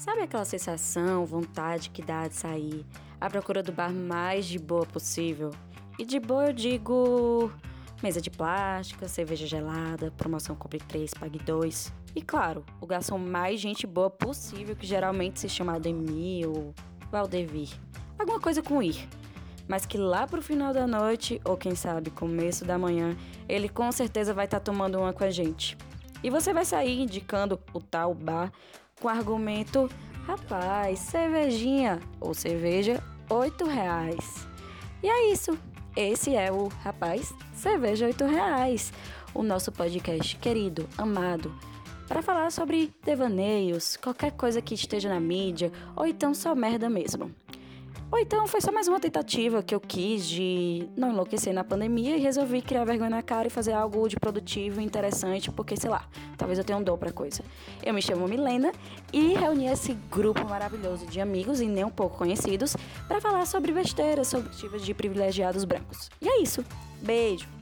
Sabe aquela sensação, vontade que dá de sair, à procura do bar mais de boa possível? E de boa eu digo mesa de plástica, cerveja gelada, promoção compre 3, pague 2. E claro, o garçom mais gente boa possível, que geralmente se chama Ademir ou Valdevir. Alguma coisa com ir. Mas que lá pro final da noite, ou quem sabe começo da manhã, ele com certeza vai estar tomando uma com a gente. E você vai sair indicando o tal bar com o argumento: rapaz, cervejinha ou cerveja R$8. E é isso, esse é o Rapaz Cerveja R$8, o nosso podcast querido, amado, para falar sobre devaneios, qualquer coisa que esteja na mídia, ou então só merda mesmo. Ou então foi só mais uma tentativa que eu quis de não enlouquecer na pandemia e resolvi criar vergonha na cara e fazer algo de produtivo e interessante, porque, sei lá, talvez eu tenha um dom pra coisa. Eu me chamo Milena e reuni esse grupo maravilhoso de amigos e nem um pouco conhecidos pra falar sobre besteiras, sobre objetivos de privilegiados brancos. E é isso. Beijo!